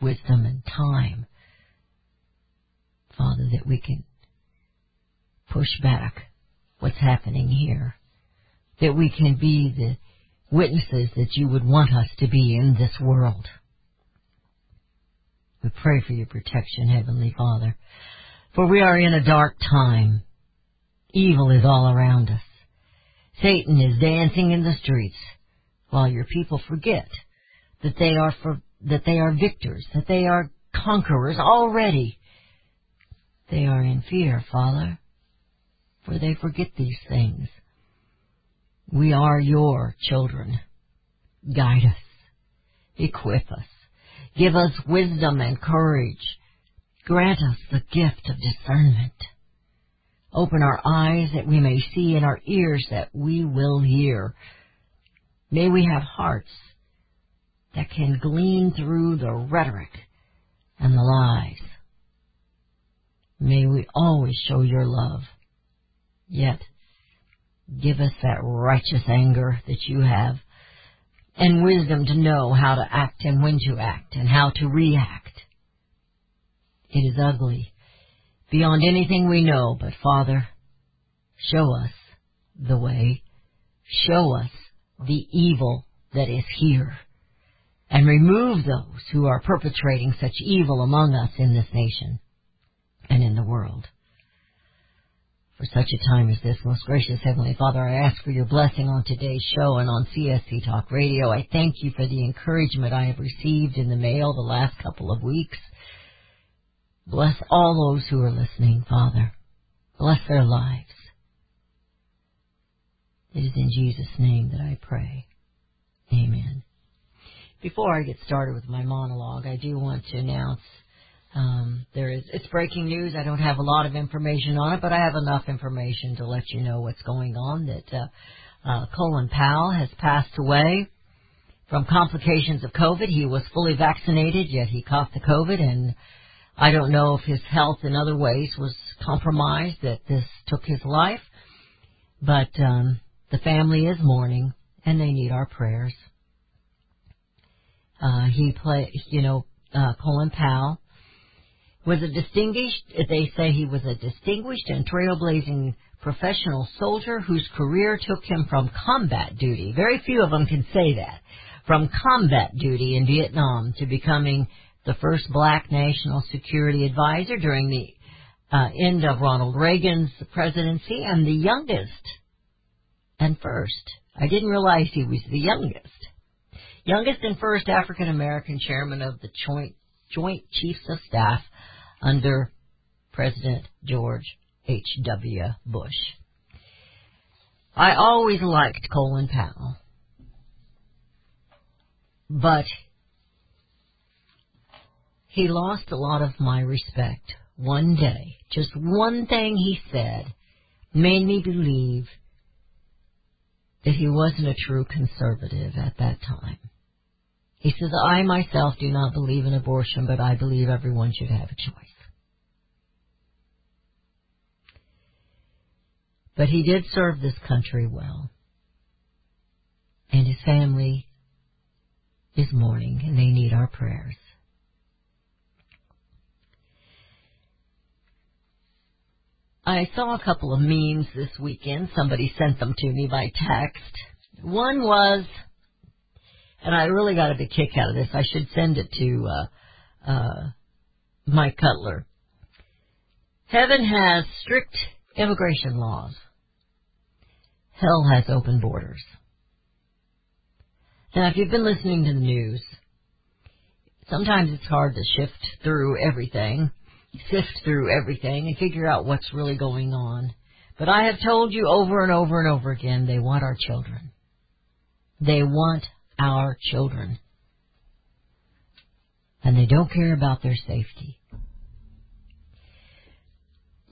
wisdom and time, Father, that we can push back what's happening here, that we can be the witnesses that you would want us to be in this world. We pray for your protection, Heavenly Father, for we are in a dark time. Evil is all around us. Satan is dancing in the streets, while your people forget that they are victors, that they are conquerors already. They are in fear, Father, for they forget these things. We are your children. Guide us. Equip us. Give us wisdom and courage. Grant us the gift of discernment. Open our eyes that we may see and our ears that we will hear. May we have hearts that can glean through the rhetoric and the lies. May we always show your love. Yet, give us that righteous anger that you have, and wisdom to know how to act and when to act and how to react. It is ugly, beyond anything we know, but, Father, show us the way. Show us the evil that is here, and remove those who are perpetrating such evil among us in this nation and in the world. For such a time as this, most gracious Heavenly Father, I ask for your blessing on today's show and on CSC Talk Radio. I thank you for the encouragement I have received in the mail the last couple of weeks. Bless all those who are listening, Father. Bless their lives. It is in Jesus' name that I pray. Amen. Before I get started with my monologue, I do want to announce it's breaking news. I don't have a lot of information on it, but I have enough information to let you know what's going on, that Colin Powell has passed away from complications of COVID. He was fully vaccinated, yet he caught the COVID, and I don't know if his health in other ways was compromised, that this took his life. But the family is mourning, and they need our prayers. Colin Powell was a distinguished and trailblazing professional soldier whose career took him from combat duty. Very few of them can say that. From combat duty in Vietnam to becoming the first black national security advisor during the end of Ronald Reagan's presidency, and the youngest and first. I didn't realize he was the youngest and first African-American chairman of the Joint Chiefs of Staff under President George H.W. Bush. I always liked Colin Powell, but he lost a lot of my respect one day. Just one thing he said made me believe that he wasn't a true conservative at that time. He says, I myself do not believe in abortion, but I believe everyone should have a choice. But he did serve this country well. And his family is mourning, and they need our prayers. I saw a couple of memes this weekend. Somebody sent them to me by text. One was, and I really got a big kick out of this. I should send it to Mike Cutler. Heaven has strict immigration laws. Hell has open borders. Now, if you've been listening to the news, sometimes it's hard to sift through everything and figure out what's really going on. But I have told you over and over and over again, they want our children. They want our children. And they don't care about their safety.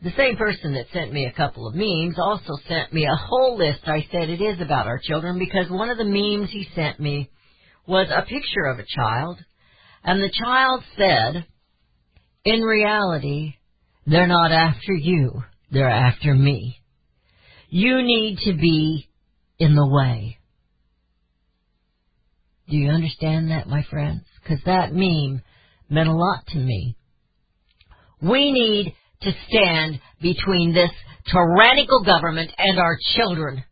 The same person that sent me a couple of memes also sent me a whole list. I said it is about our children because one of the memes he sent me was a picture of a child, and the child said, in reality, they're not after you. They're after me. You need to be in the way. Do you understand that, my friends? Because that meme meant a lot to me. We need to stand between this tyrannical government and our children,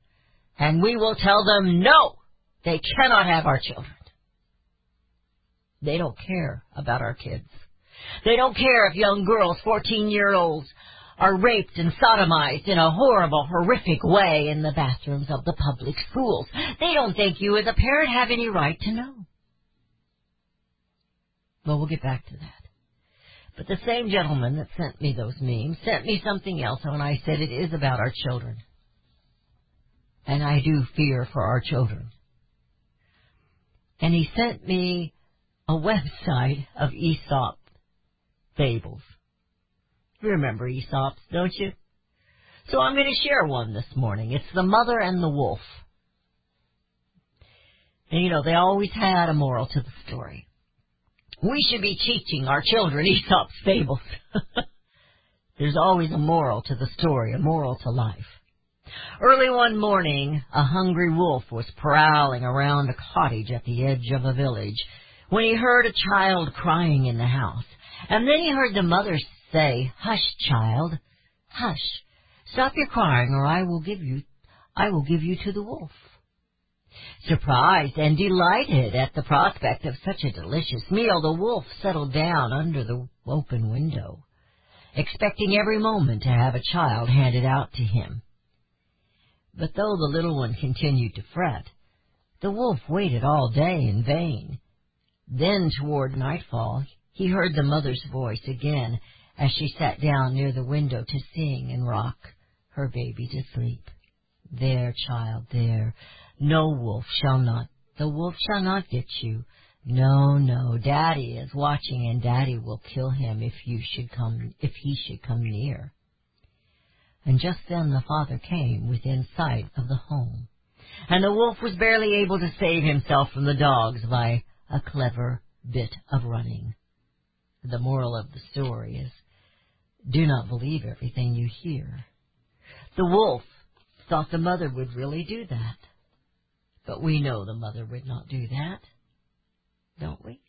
and we will tell them, no, they cannot have our children. They don't care about our kids. They don't care if young girls, 14-year-olds, are raped and sodomized in a horrible, horrific way in the bathrooms of the public schools. They don't think you as a parent have any right to know. Well, we'll get back to that. But the same gentleman that sent me those memes sent me something else, and I said it is about our children. And I do fear for our children. And he sent me a website of Aesop fables. You remember Aesop's, don't you? So I'm going to share one this morning. It's The Mother and the Wolf. And, you know, they always had a moral to the story. We should be teaching our children Aesop's fables. There's always a moral to the story, a moral to life. Early one morning, a hungry wolf was prowling around a cottage at the edge of a village when he heard a child crying in the house. And then he heard the mother say, "Hush, child, hush. Stop your crying, or I will give you to the wolf." Surprised and delighted at the prospect of such a delicious meal, the wolf settled down under the open window, expecting every moment to have a child handed out to him. But though the little one continued to fret, the wolf waited all day in vain. Then, toward nightfall, he heard the mother's voice again as she sat down near the window to sing and rock her baby to sleep. "There, child, there. No, wolf shall not. The wolf shall not get you. No, no, Daddy is watching, and Daddy will kill him if he should come near." And just then the father came within sight of the home, and the wolf was barely able to save himself from the dogs by a clever bit of running. The moral of the story is, do not believe everything you hear. The wolf thought the mother would really do that. But we know the mother would not do that, don't we?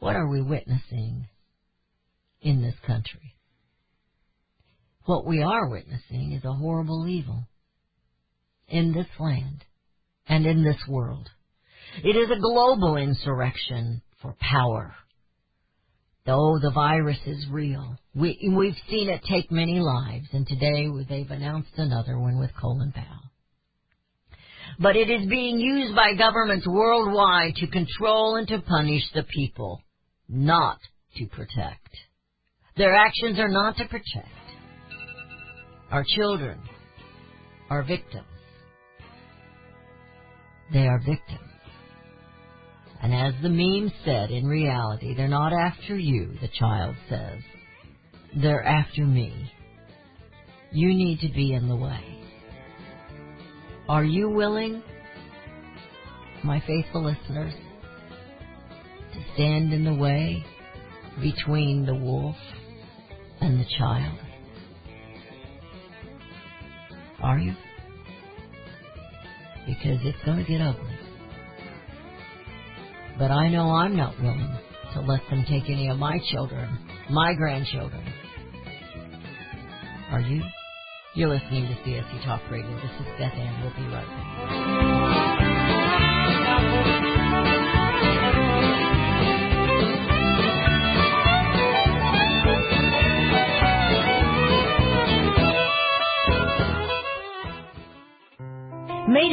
What are we witnessing in this country? What we are witnessing is a horrible evil in this land and in this world. It is a global insurrection for power. Though the virus is real, we've seen it take many lives, and today they've announced another one with Colin Powell. But it is being used by governments worldwide to control and to punish the people, not to protect. Their actions are not to protect. Our children are victims. They are victims. And as the meme said, in reality, they're not after you, the child says. They're after me. You need to be in the way. Are you willing, my faithful listeners, to stand in the way between the wolf and the child? Are you? because it's going to get ugly. But I know I'm not willing to let them take any of my children, my grandchildren. Are you? You're listening to CSC Talk Radio. This is Beth Ann. We'll be right back. Made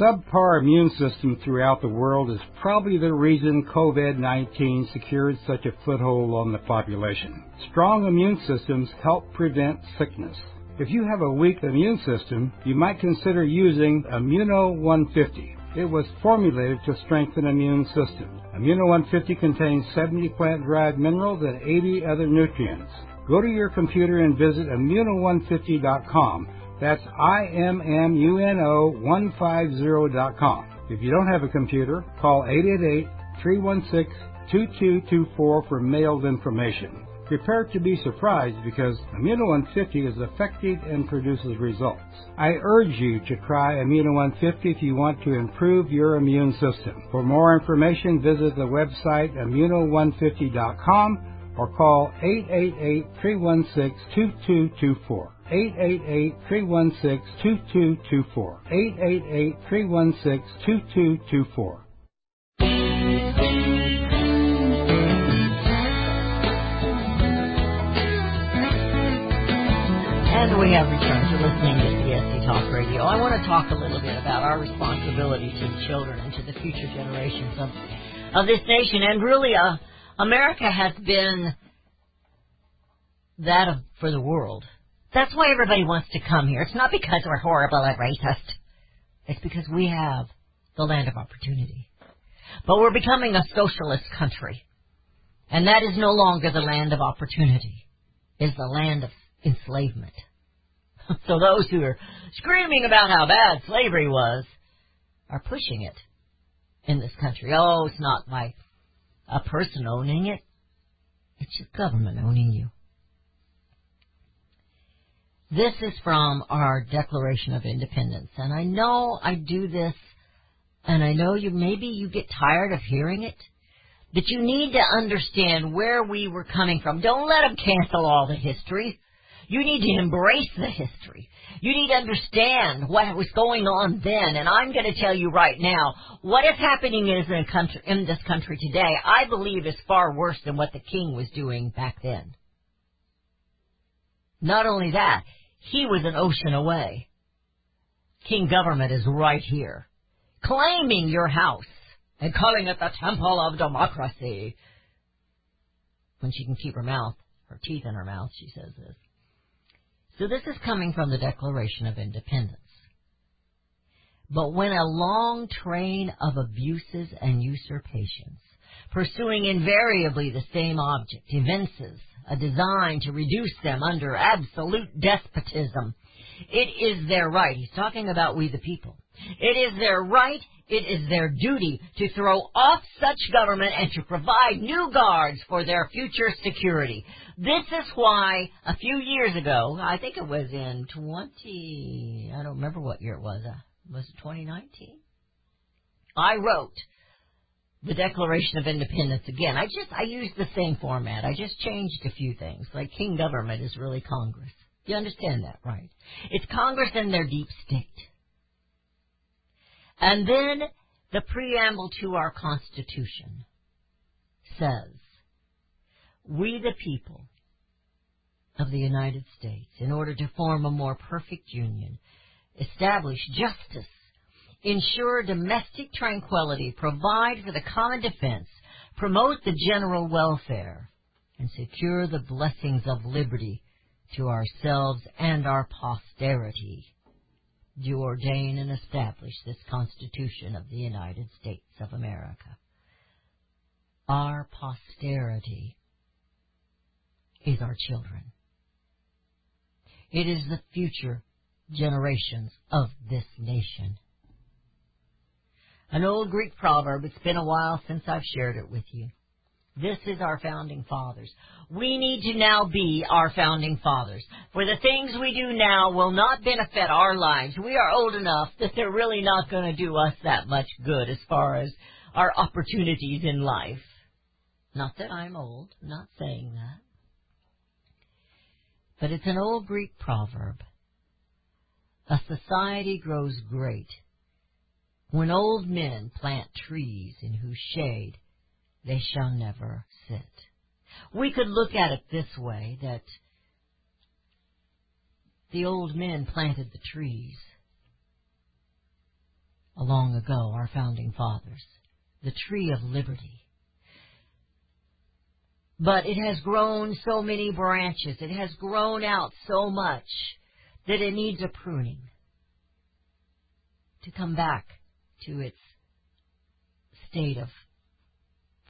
Subpar immune system throughout the world is probably the reason COVID-19 secured such a foothold on the population. Strong immune systems help prevent sickness. If you have a weak immune system, you might consider using Immuno 150. It was formulated to strengthen immune systems. Immuno 150 contains 70 plant-derived minerals and 80 other nutrients. Go to your computer and visit Immuno150.com. That's IMMUNO150.com. If you don't have a computer, call 888-316-2224 for mailed information. Prepare to be surprised, because Immuno 150 is effective and produces results. I urge you to try Immuno 150 if you want to improve your immune system. For more information, visit the website Immuno150.com or call 888-316-2224. 888-316-2224. 888-316-2224. And we have returned to listening to CSC Talk Radio. I want to talk a little bit about our responsibility to the children and to the future generations of this nation. And really, America has been that for the world. That's why everybody wants to come here. It's not because we're horrible and racist. It's because we have the land of opportunity. But we're becoming a socialist country. And that is no longer the land of opportunity. It's the land of enslavement. So those who are screaming about how bad slavery was are pushing it in this country. Oh, it's not by a person owning it. It's your government owning you. This is from our Declaration of Independence, and I know I do this, and I know you maybe you get tired of hearing it, but you need to understand where we were coming from. Don't let them cancel all the history. You need to embrace the history. You need to understand what was going on then, and I'm going to tell you right now, what is happening in this country today, I believe, is far worse than what the king was doing back then. Not only that, he was an ocean away. King government is right here, claiming your house and calling it the temple of democracy. When she can keep her mouth, her teeth in her mouth, she says this. So this is coming from the Declaration of Independence. But when a long train of abuses and usurpations, pursuing invariably the same object, evinces a design to reduce them under absolute despotism, it is their right. He's talking about we the people. It is their right, it is their duty to throw off such government and to provide new guards for their future security. This is why a few years ago, I think it was in I don't remember what year it was. Was it 2019? I wrote the Declaration of Independence again. I used the same format. I just changed a few things. Like king government is really Congress. You understand that, right? It's Congress and their deep state. And then the preamble to our Constitution says, we the people of the United States, in order to form a more perfect union, establish justice, ensure domestic tranquility, provide for the common defense, promote the general welfare, and secure the blessings of liberty to ourselves and our posterity. Do ordain and establish this Constitution of the United States of America. Our posterity is our children. It is the future generations of this nation. An old Greek proverb, it's been a while since I've shared it with you. This is our founding fathers. We need to now be our founding fathers. For the things we do now will not benefit our lives. We are old enough that they're really not going to do us that much good as far as our opportunities in life. Not that I'm old. I'm not saying that. But it's an old Greek proverb. A society grows great when old men plant trees in whose shade they shall never sit. We could look at it this way, that the old men planted the trees a long ago, our founding fathers, the tree of liberty. But it has grown so many branches, it has grown out so much that it needs a pruning to come back to its state of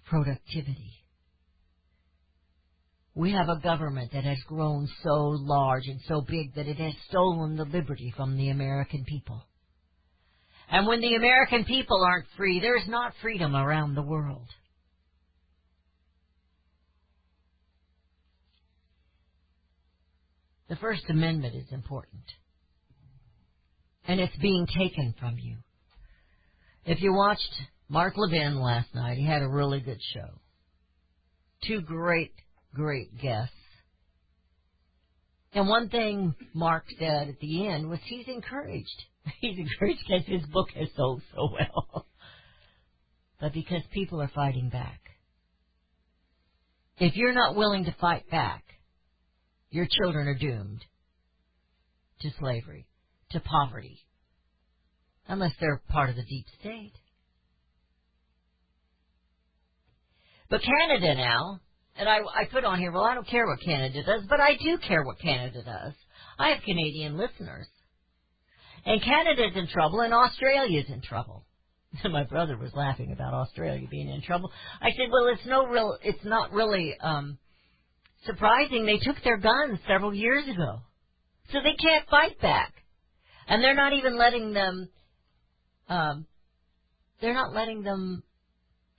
productivity. We have a government that has grown so large and so big that it has stolen the liberty from the American people. And when the American people aren't free, there's not freedom around the world. The First Amendment is important. And it's being taken from you. If you watched Mark Levin last night, he had a really good show. Two great, great guests. And one thing Mark said at the end was he's encouraged. He's encouraged because his book has sold so well. But because people are fighting back. If you're not willing to fight back, your children are doomed to slavery, to poverty, unless they're part of the deep state. But Canada now, and I put on here, well, I don't care what Canada does, but I do care what Canada does. I have Canadian listeners. And Canada's in trouble, and Australia's in trouble. My brother was laughing about Australia being in trouble. I said, well, it's not really surprising. They took their guns several years ago. So they can't fight back. And they're not even letting them,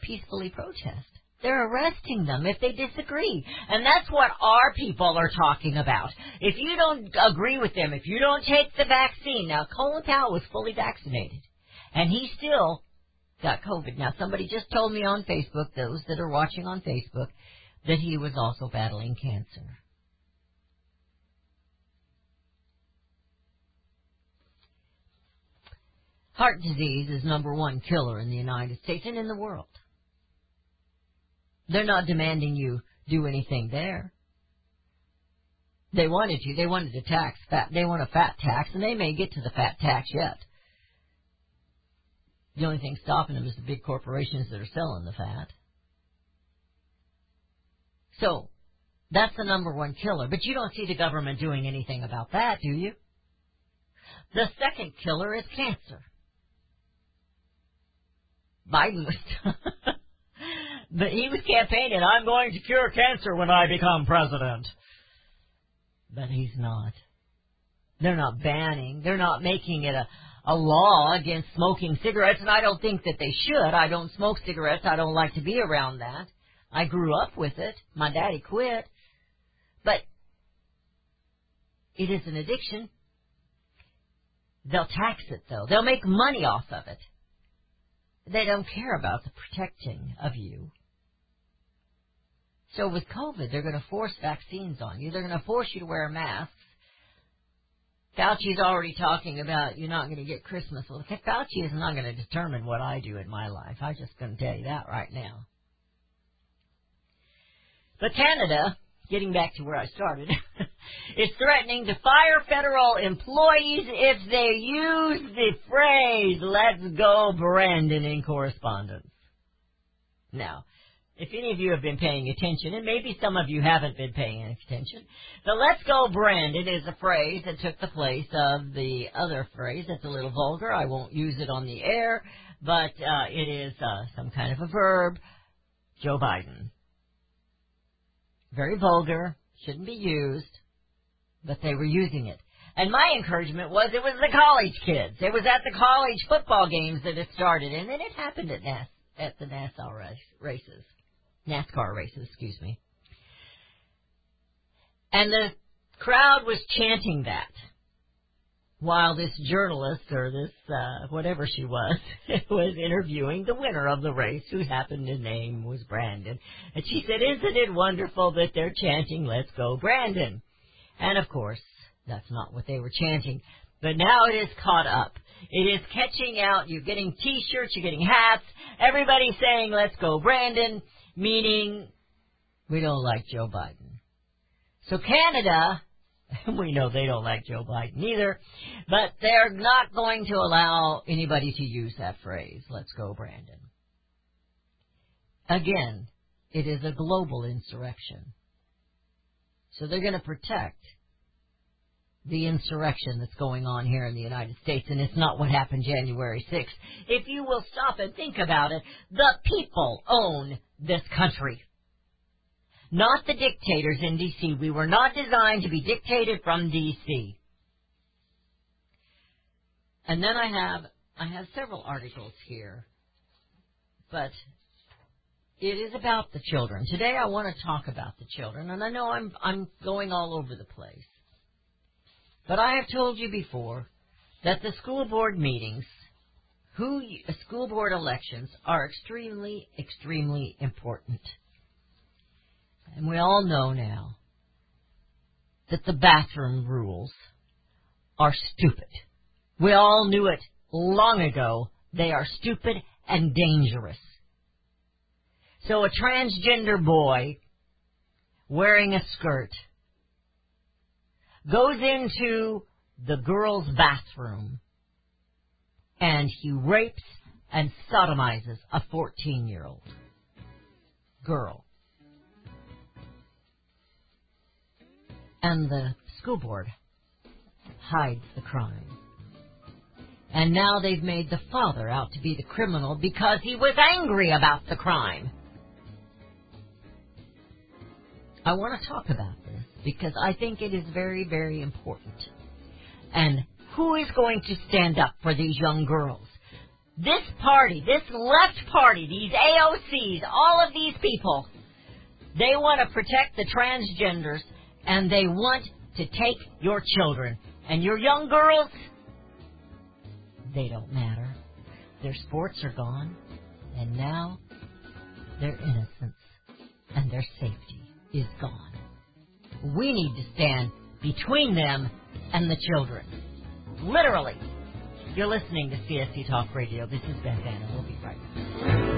peacefully protest. They're arresting them if they disagree. And that's what our people are talking about. If you don't agree with them, if you don't take the vaccine. Now, Colin Powell was fully vaccinated, and he still got COVID. Now, somebody just told me on Facebook, those that are watching on Facebook, that he was also battling cancer. Heart disease is number one killer in the United States and in the world. They're not demanding you do anything there. They wanted to. They wanted to tax fat. They want a fat tax, and they may get to the fat tax yet. The only thing stopping them is the big corporations that are selling the fat. So that's the number one killer. But you don't see the government doing anything about that, do you? The second killer is cancer. Biden was but he was campaigning, I'm going to cure cancer when I become president. But he's not. They're not banning. They're not making it a law against smoking cigarettes, and I don't think that they should. I don't smoke cigarettes. I don't like to be around that. I grew up with it. My daddy quit. But it is an addiction. They'll tax it, though. They'll make money off of it. They don't care about the protecting of you. So with COVID, they're going to force vaccines on you. They're going to force you to wear masks. Fauci's already talking about you're not going to get Christmas. Well, Fauci is not going to determine what I do in my life. I'm just going to tell you that right now. But Canada, getting back to where I started, is threatening to fire federal employees if they use the phrase, let's go, Brandon, in correspondence. Now, if any of you have been paying attention, and maybe some of you haven't been paying attention, the let's go, Brandon is a phrase that took the place of the other phrase that's a little vulgar. I won't use it on the air, but it is some kind of a verb. Joe Biden. Very vulgar, shouldn't be used, but they were using it. And my encouragement was it was the college kids. It was at the college football games that it started, and then it happened at the NASCAR races, excuse me. And the crowd was chanting that while this journalist or this whatever she was was interviewing the winner of the race, who happened to name was Brandon. And she said, isn't it wonderful that they're chanting, let's go, Brandon? And, of course, that's not what they were chanting. But now it is caught up. It is catching out. You're getting T-shirts. You're getting hats. Everybody's saying, let's go, Brandon, meaning we don't like Joe Biden. So Canada, we know they don't like Joe Biden either, but they're not going to allow anybody to use that phrase, let's go, Brandon. Again, it is a global insurrection. So they're going to protect the insurrection that's going on here in the United States, and it's not what happened January 6th. If you will stop and think about it, the people own this country. Not the dictators in D.C. We were not designed to be dictated from D.C. And then I have several articles here, but it is about the children. Today I want to talk about the children, and I know I'm going all over the place. But I have told you before that the school board meetings, school board elections are extremely, extremely important. And we all know now that the bathroom rules are stupid. We all knew it long ago. They are stupid and dangerous. So a transgender boy wearing a skirt goes into the girl's bathroom and he rapes and sodomizes a 14-year-old girl. And the school board hides the crime. And now they've made the father out to be the criminal because he was angry about the crime. I want to talk about this because I think it is very, very important. And who is going to stand up for these young girls? This party, this left party, these AOCs, all of these people, they want to protect the transgenders. And they want to take your children. And your young girls, they don't matter. Their sports are gone. And now their innocence and their safety is gone. We need to stand between them and the children. Literally. You're listening to CSC Talk Radio. This is Ben Vanna. We'll be right back.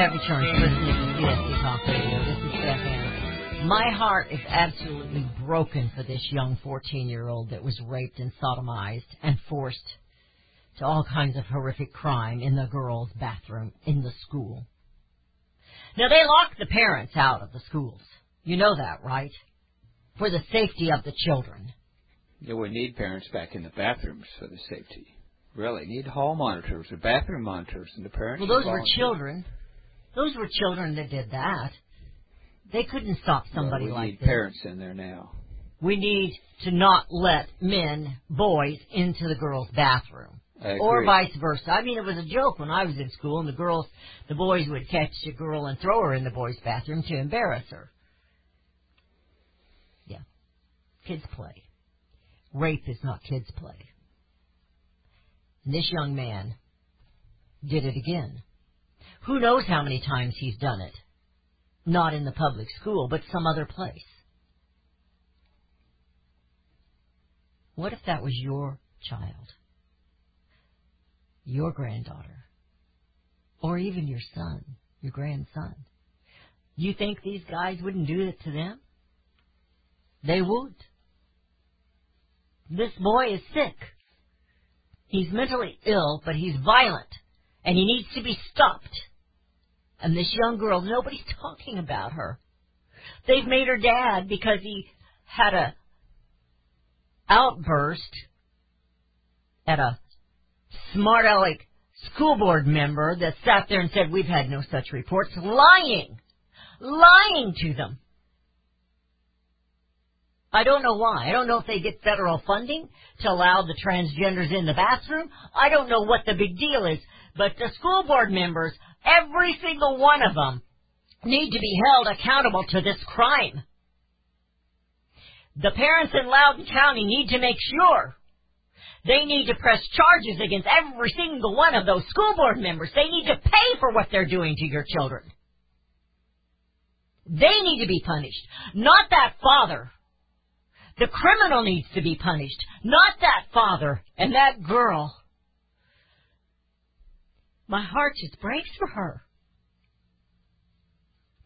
have returned. You're listening to CSC Talk Radio. This is Beth Anderson. My heart is absolutely broken for this young 14-year-old that was raped and sodomized and forced to all kinds of horrific crime in the girls' bathroom in the school. Now, they lock the parents out of the schools. You know that, right? For the safety of the children. Yeah, we need parents back in the bathrooms for the safety. Really, need hall monitors or bathroom monitors, and the parents. Well, those were children. Those were children that did that. They couldn't stop somebody like this. We need parents in there now. We need to not let boys, into the girls' bathroom, or vice versa. I mean, it was a joke when I was in school, and the boys would catch a girl and throw her in the boys' bathroom to embarrass her. Yeah, kids play. Rape is not kids' play. And this young man did it again. Who knows how many times he's done it? Not in the public school, but some other place. What if that was your child, your granddaughter, or even your son, your grandson? You think these guys wouldn't do it to them? They would. This boy is sick. He's mentally ill, but he's violent, and he needs to be stopped. And this young girl, nobody's talking about her. They've made her dad because he had a outburst at a smart aleck school board member that sat there and said, we've had no such reports, lying to them. I don't know why. I don't know if they get federal funding to allow the transgenders in the bathroom. I don't know what the big deal is, but the school board members, every single one of them, need to be held accountable to this crime. The parents in Loudoun County need to make sure. They need to press charges against every single one of those school board members. They need to pay for what they're doing to your children. They need to be punished, not that father. The criminal needs to be punished, not that father and that girl. My heart just breaks for her.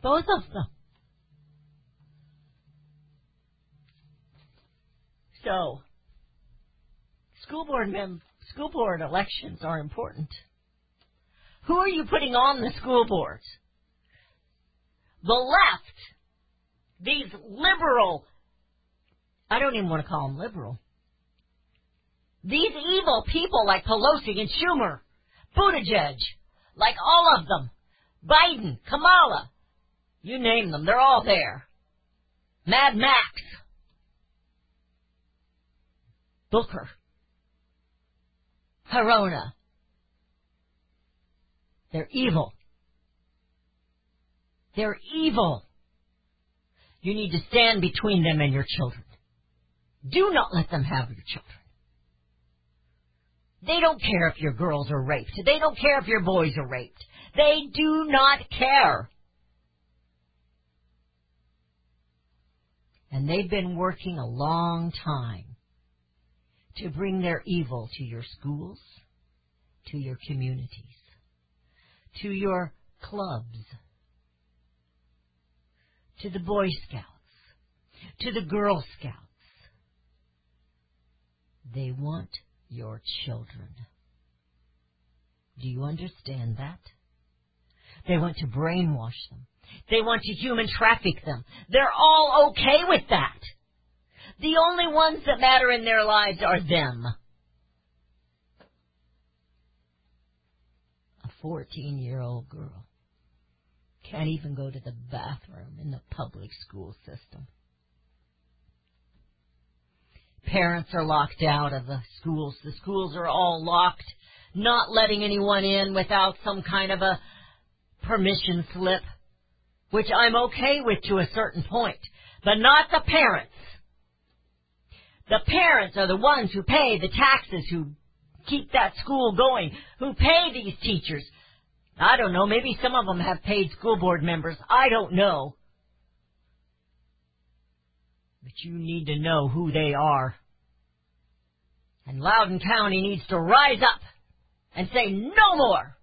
Both of them. So, school board elections are important. Who are you putting on the school boards? The left, these liberal, I don't even want to call them liberal. These evil people like Pelosi and Schumer, Buttigieg, like all of them, Biden, Kamala, you name them, they're all there. Mad Max, Booker, Corona, they're evil. They're evil. You need to stand between them and your children. Do not let them have your children. They don't care if your girls are raped. They don't care if your boys are raped. They do not care. And they've been working a long time to bring their evil to your schools, to your communities, to your clubs, to the Boy Scouts, to the Girl Scouts. They want your children. Do you understand that? They want to brainwash them. They want to human traffic them. They're all okay with that. The only ones that matter in their lives are them. A 14-year-old girl can't even go to the bathroom in the public school system. Parents are locked out of the schools. The schools are all locked, not letting anyone in without some kind of a permission slip, which I'm okay with to a certain point, but not the parents. The parents are the ones who pay the taxes, who keep that school going, who pay these teachers. I don't know, maybe some of them have paid school board members. I don't know. But you need to know who they are. And Loudoun County needs to rise up and say no more.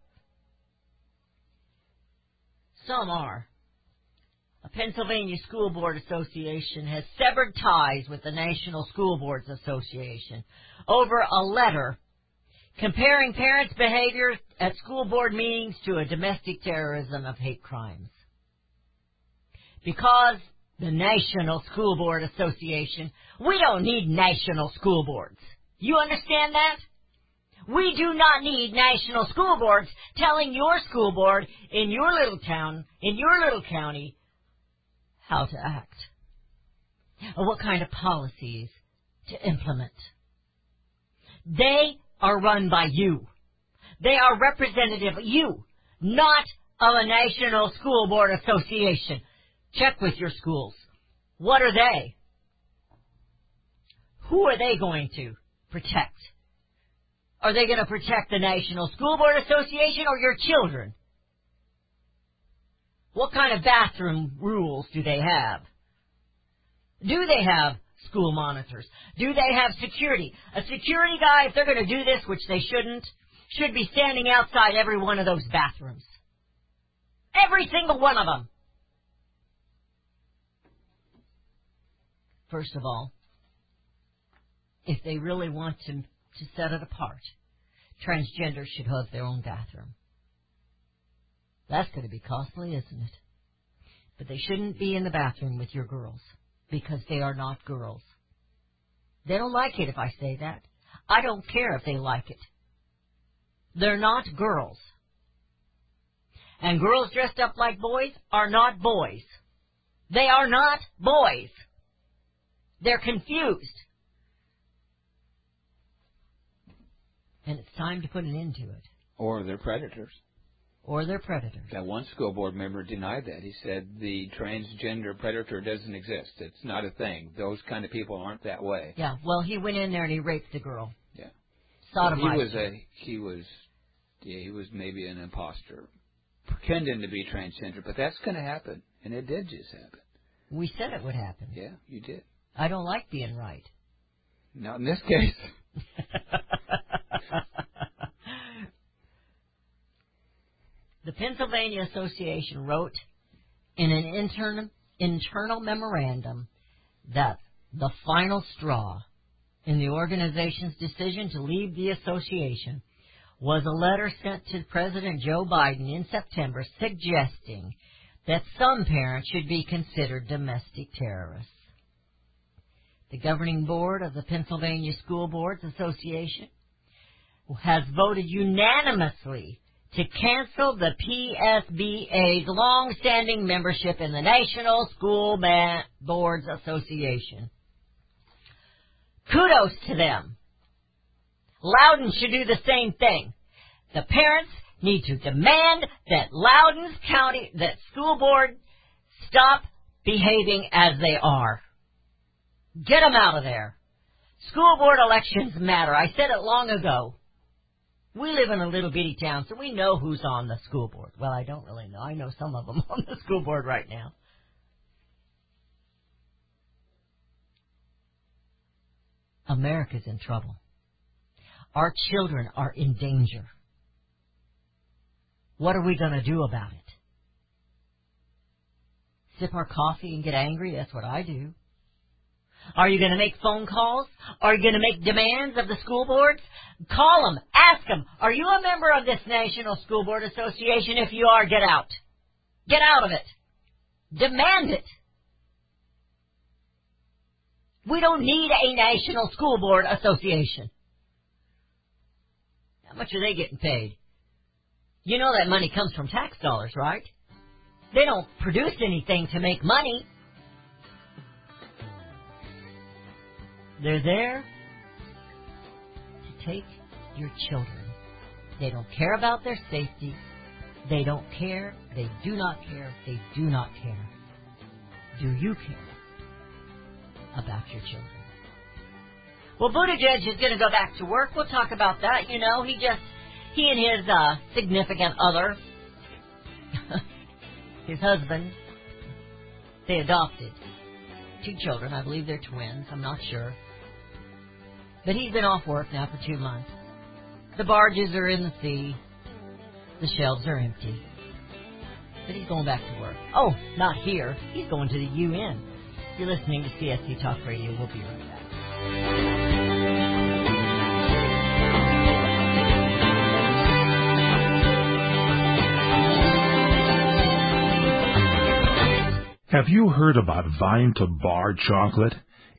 Some are. A Pennsylvania School Board Association has severed ties with the National School Boards Association over a letter comparing parents' behavior at school board meetings to a domestic terrorism of hate crimes. Because the National School Board Association, we don't need national school boards. You understand that? We do not need national school boards telling your school board in your little town, in your little county, how to act, or what kind of policies to implement. They are run by you. They are representative of you, not of a national school board association. Check with your schools. What are they? Who are they going to protect? Are they going to protect the National School Board Association or your children? What kind of bathroom rules do they have? Do they have school monitors? Do they have security? A security guy, if they're going to do this, which they shouldn't, should be standing outside every one of those bathrooms. Every single one of them. First of all, if they really want to set it apart, transgenders should have their own bathroom. That's going to be costly, isn't it? But they shouldn't be in the bathroom with your girls because they are not girls. They don't like it if I say that. I don't care if they like it. They're not girls. And girls dressed up like boys are not boys. They are not boys. They're confused. And it's time to put an end to it. Or they're predators. Or they're predators. That one school board member denied that. He said the transgender predator doesn't exist. It's not a thing. Those kind of people aren't that way. Yeah, well, he went in there and he raped the girl. Yeah. Sodomized. Well, he was maybe an imposter, pretending to be transgender, but that's going to happen, and it did just happen. We said it would happen. Yeah, you did. I don't like being right. Not in this case. The Pennsylvania Association wrote in an internal memorandum that the final straw in the organization's decision to leave the association was a letter sent to President Joe Biden in September suggesting that some parents should be considered domestic terrorists. The governing board of the Pennsylvania School Boards Association has voted unanimously to cancel the PSBA's long-standing membership in the National School Boards Association. Kudos to them. Loudoun should do the same thing. The parents need to demand that Loudoun County, that school board, stop behaving as they are. Get them out of there. School board elections matter. I said it long ago. We live in a little bitty town, so we know who's on the school board. Well, I don't really know. I know some of them on the school board right now. America's in trouble. Our children are in danger. What are we going to do about it? Sip our coffee and get angry? That's what I do. Are you going to make phone calls? Are you going to make demands of the school boards? Call them. Ask them. Are you a member of this National School Board Association? If you are, get out. Get out of it. Demand it. We don't need a National School Board Association. How much are they getting paid? You know that money comes from tax dollars, right? They don't produce anything to make money. They're there to take your children. They don't care about their safety. They don't care. They do not care. They do not care. Do you care about your children? Well, Buttigieg is going to go back to work. We'll talk about that. You know, he and his significant other, his husband, they adopted 2 children. I believe they're twins. I'm not sure. But he's been off work now for 2 months. The barges are in the sea. The shelves are empty. but he's going back to work. Oh, not here. He's going to the UN. You're listening to CSC Talk Radio. We'll be right back. Have you heard about Vine to Bar chocolate?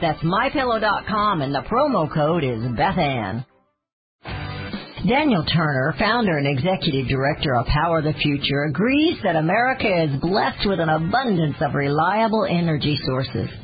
That's MyPillow.com, and the promo code is BethAnn. Daniel Turner, founder and executive director of Power the Future, agrees that America is blessed with an abundance of reliable energy sources.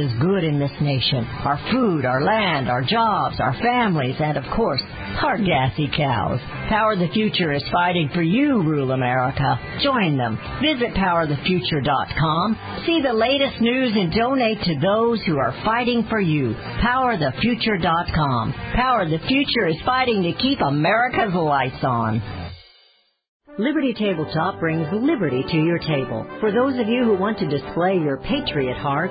is good in this nation. Our food, our land, our jobs, our families, and, of course, our gassy cows. Power the Future is fighting for you, rural America. Join them. Visit PowerTheFuture.com. See the latest news and donate to those who are fighting for you. PowerTheFuture.com. Power the Future is fighting to keep America's lights on. Liberty Tabletop brings liberty to your table. For those of you who want to display your patriot heart,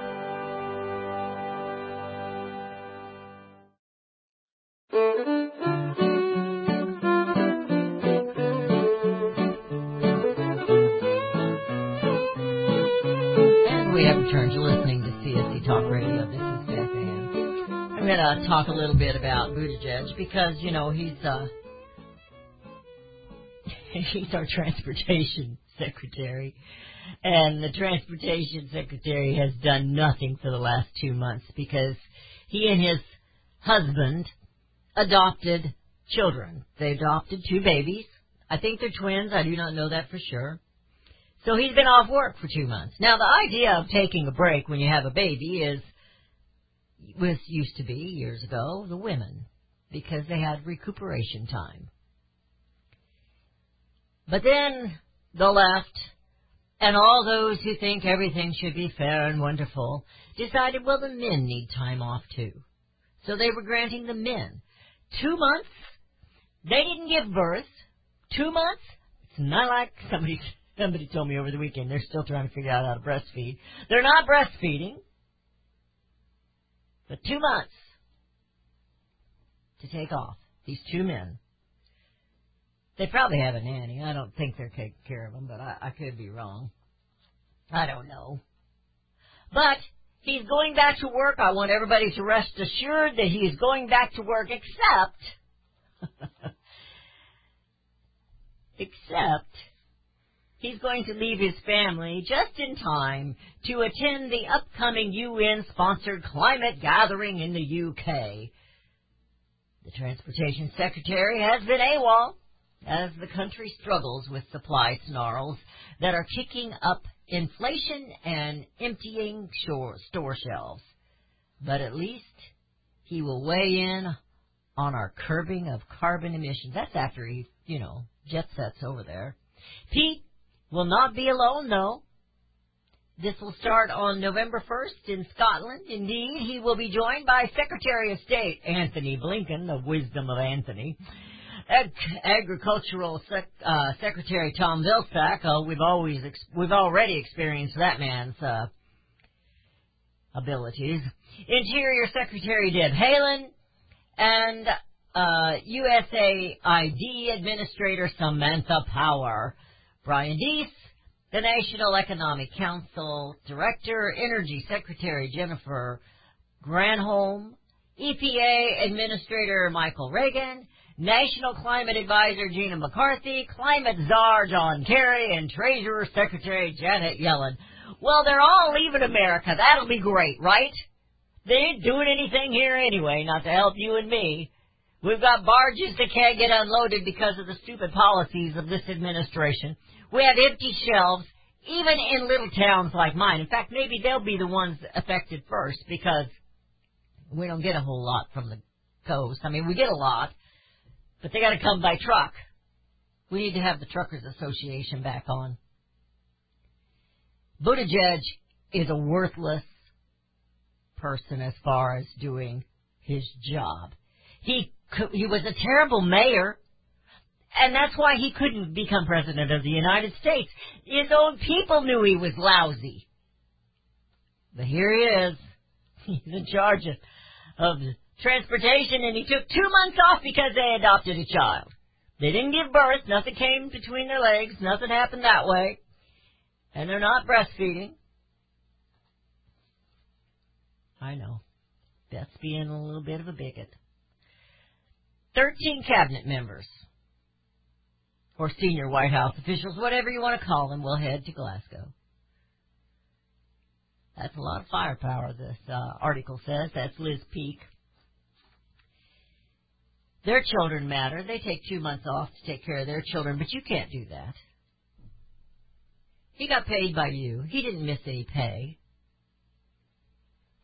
And we have returned. You're listening to CSC Talk Radio. This is Beth Ann. I'm going to talk a little bit about Buttigieg because, you know, He's our transportation secretary, and the transportation secretary has done nothing for the last 2 months because he and his husband adopted children. They adopted two babies. I think they're twins. I do not know that for sure. So he's been off work for 2 months. Now, the idea of taking a break when you have a baby used to be, years ago, the women, because they had recuperation time. But then the left and all those who think everything should be fair and wonderful decided, well, the men need time off, too. So they were granting the men 2 months. They didn't give birth. 2 months? It's not like somebody told me over the weekend they're still trying to figure out how to breastfeed. They're not breastfeeding. But 2 months to take off, these two men. They probably have a nanny. I don't think they're taking care of them, but I could be wrong. I don't know. But he's going back to work. I want everybody to rest assured that he is going back to work, except he's going to leave his family just in time to attend the upcoming UN-sponsored climate gathering in the UK. The Transportation Secretary has been AWOL as the country struggles with supply snarls that are kicking up inflation and emptying store shelves. But at least he will weigh in on our curbing of carbon emissions. That's after he, jet sets over there. Pete will not be alone, though. This will start on November 1st in Scotland. Indeed, he will be joined by Secretary of State Anthony Blinken, the wisdom of Anthony, Agricultural Secretary Tom Vilsack. Oh, we've already experienced that man's abilities. Interior Secretary Deb Haaland and USAID Administrator Samantha Power. Brian Deese, the National Economic Council Director, Energy Secretary Jennifer Granholm, EPA Administrator Michael Reagan, National Climate Advisor Gina McCarthy, Climate Czar John Kerry, and Treasurer Secretary Janet Yellen. Well, they're all leaving America. That'll be great, right? They ain't doing anything here anyway, not to help you and me. We've got barges that can't get unloaded because of the stupid policies of this administration. We have empty shelves, even in little towns like mine. In fact, maybe they'll be the ones affected first because we don't get a whole lot from the coast. I mean, we get a lot, but they got to come by truck. We need to have the Truckers Association back on. Buttigieg is a worthless person as far as doing his job. He was a terrible mayor, and that's why he couldn't become president of the United States. His own people knew he was lousy. But here he is. He's in charge of transportation, and he took 2 months off because they adopted a child. They didn't give birth. Nothing came between their legs. Nothing happened that way. And they're not breastfeeding. I know. That's being a little bit of a bigot. 13 cabinet members, or senior White House officials, whatever you want to call them, will head to Glasgow. That's a lot of firepower, this article says. That's Liz Peek. Their children matter. They take 2 months off to take care of their children, but you can't do that. He got paid by you. He didn't miss any pay.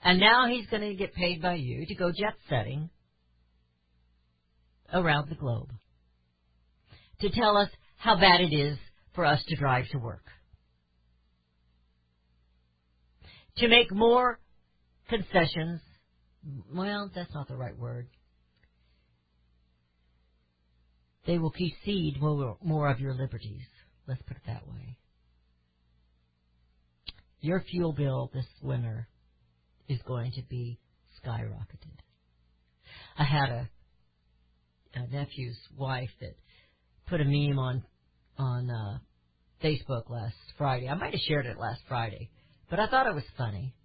And now he's going to get paid by you to go jet-setting around the globe to tell us how bad it is for us to drive to work, to make more concessions. Well, that's not the right word. They will concede more of your liberties. Let's put it that way. Your fuel bill this winter is going to be skyrocketed. I had a nephew's wife that put a meme on Facebook last Friday. I might have shared it last Friday, but I thought it was funny.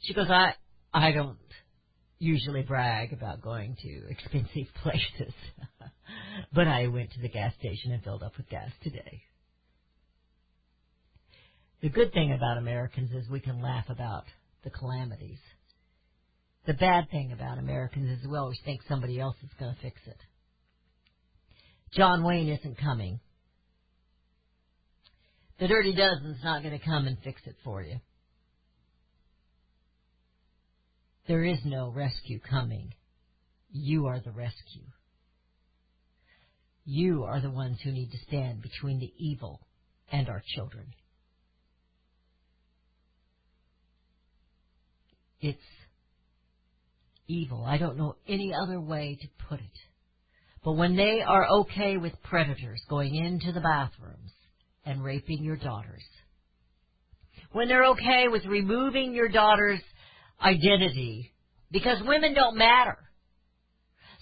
She goes, I don't usually brag about going to expensive places, but I went to the gas station and filled up with gas today. The good thing about Americans is we can laugh about the calamities the bad thing about Americans as well, we think somebody else is going to fix it. John Wayne isn't coming. The Dirty Dozen's not going to come and fix it for you. There is no rescue coming. You are the rescue. You are the ones who need to stand between the evil and our children. It's evil. I don't know any other way to put it. But when they are okay with predators going into the bathrooms and raping your daughters, when they're okay with removing your daughter's identity, because women don't matter.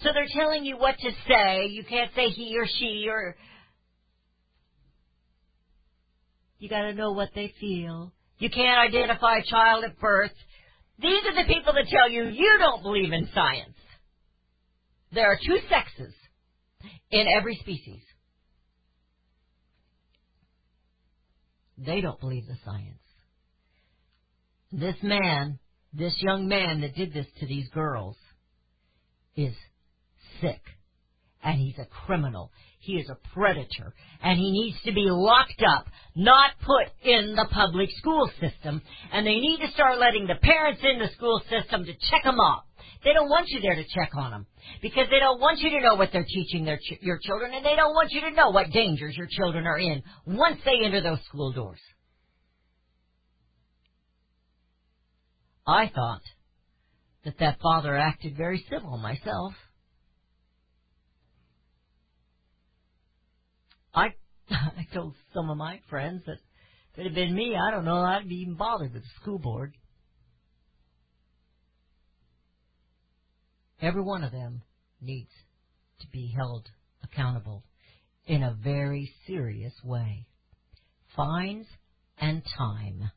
So they're telling you what to say. You can't say he or she, or you got to know what they feel. You can't identify a child at birth. These are the people that tell you you don't believe in science. There are two sexes in every species. They don't believe the science. This man, this young man that did this to these girls is sick, and he's a criminal. He is a predator, and he needs to be locked up, not put in the public school system. And they need to start letting the parents in the school system to check them up. They don't want you there to check on them because they don't want you to know what they're teaching your children, and they don't want you to know what dangers your children are in once they enter those school doors. I thought that father acted very civil myself. I told some of my friends that if it had been me, I don't know how I'd be even bothered with the school board. Every one of them needs to be held accountable in a very serious way. Fines and time.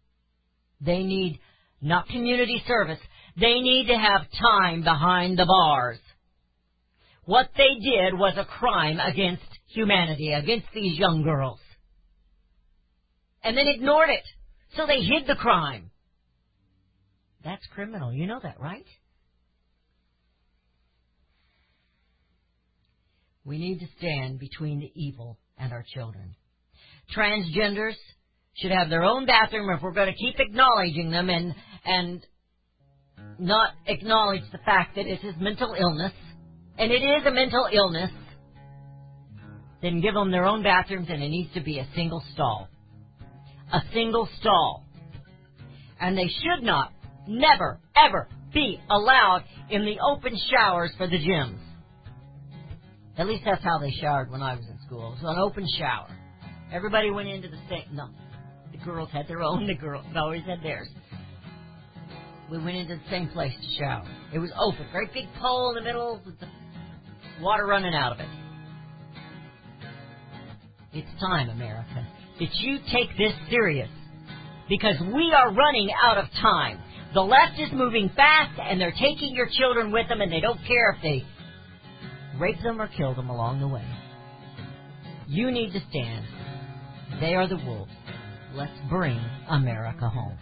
They need not community service. They need to have time behind the bars. What they did was a crime against humanity, against these young girls. And then ignored it. So they hid the crime. That's criminal. You know that, right? We need to stand between the evil and our children. Transgenders should have their own bathroom if we're going to keep acknowledging them and not acknowledge the fact that it is mental illness, and it is a mental illness, then give them their own bathrooms, and it needs to be a single stall. A single stall. And they should not, never, ever be allowed in the open showers for the gyms. At least that's how they showered when I was in school. It was an open shower. Everybody went into the same. No, the girls had their own. The girls always had theirs. We went into the same place to shower. It was open. Great big pole in the middle with the water running out of it. It's time, America, that you take this serious. Because we are running out of time. The left is moving fast, and they're taking your children with them, and they don't care if they rape them or kill them along the way. You need to stand. They are the wolves. Let's bring America home.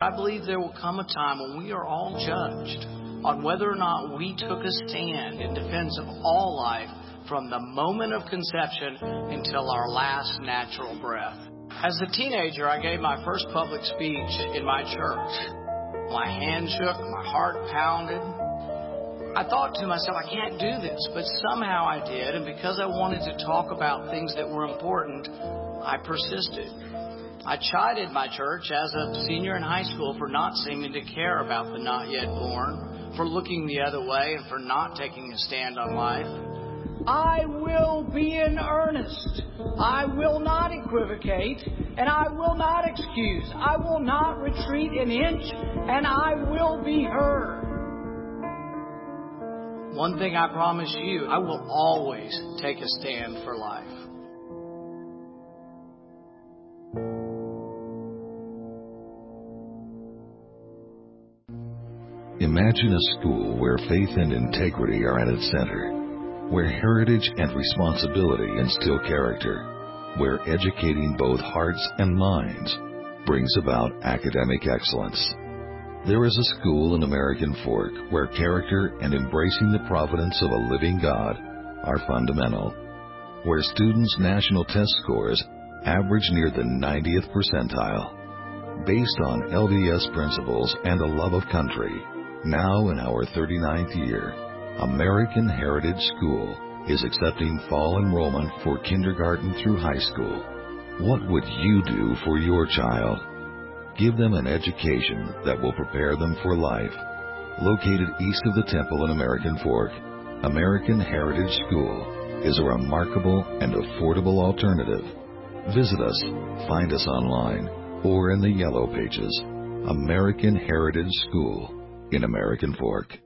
I believe there will come a time when we are all judged on whether or not we took a stand in defense of all life from the moment of conception until our last natural breath. As a teenager, I gave my first public speech in my church. My hand shook, my heart pounded. I thought to myself, I can't do this, but somehow I did, and because I wanted to talk about things that were important, I persisted. I chided my church as a senior in high school for not seeming to care about the not yet born, for looking the other way, and for not taking a stand on life. I will be in earnest. I will not equivocate, and I will not excuse. I will not retreat an inch, and I will be heard. One thing I promise you, I will always take a stand for life. Imagine a school where faith and integrity are at its center, where heritage and responsibility instill character, where educating both hearts and minds brings about academic excellence. There is a school in American Fork where character and embracing the providence of a living God are fundamental, where students' national test scores average near the 90th percentile, based on LDS principles and a love of country. Now in our 39th year, American Heritage School is accepting fall enrollment for kindergarten through high school. What would you do for your child? Give them an education that will prepare them for life. Located east of the Temple in American Fork, American Heritage School is a remarkable and affordable alternative. Visit us, find us online, or in the yellow pages. American Heritage School in American Fork.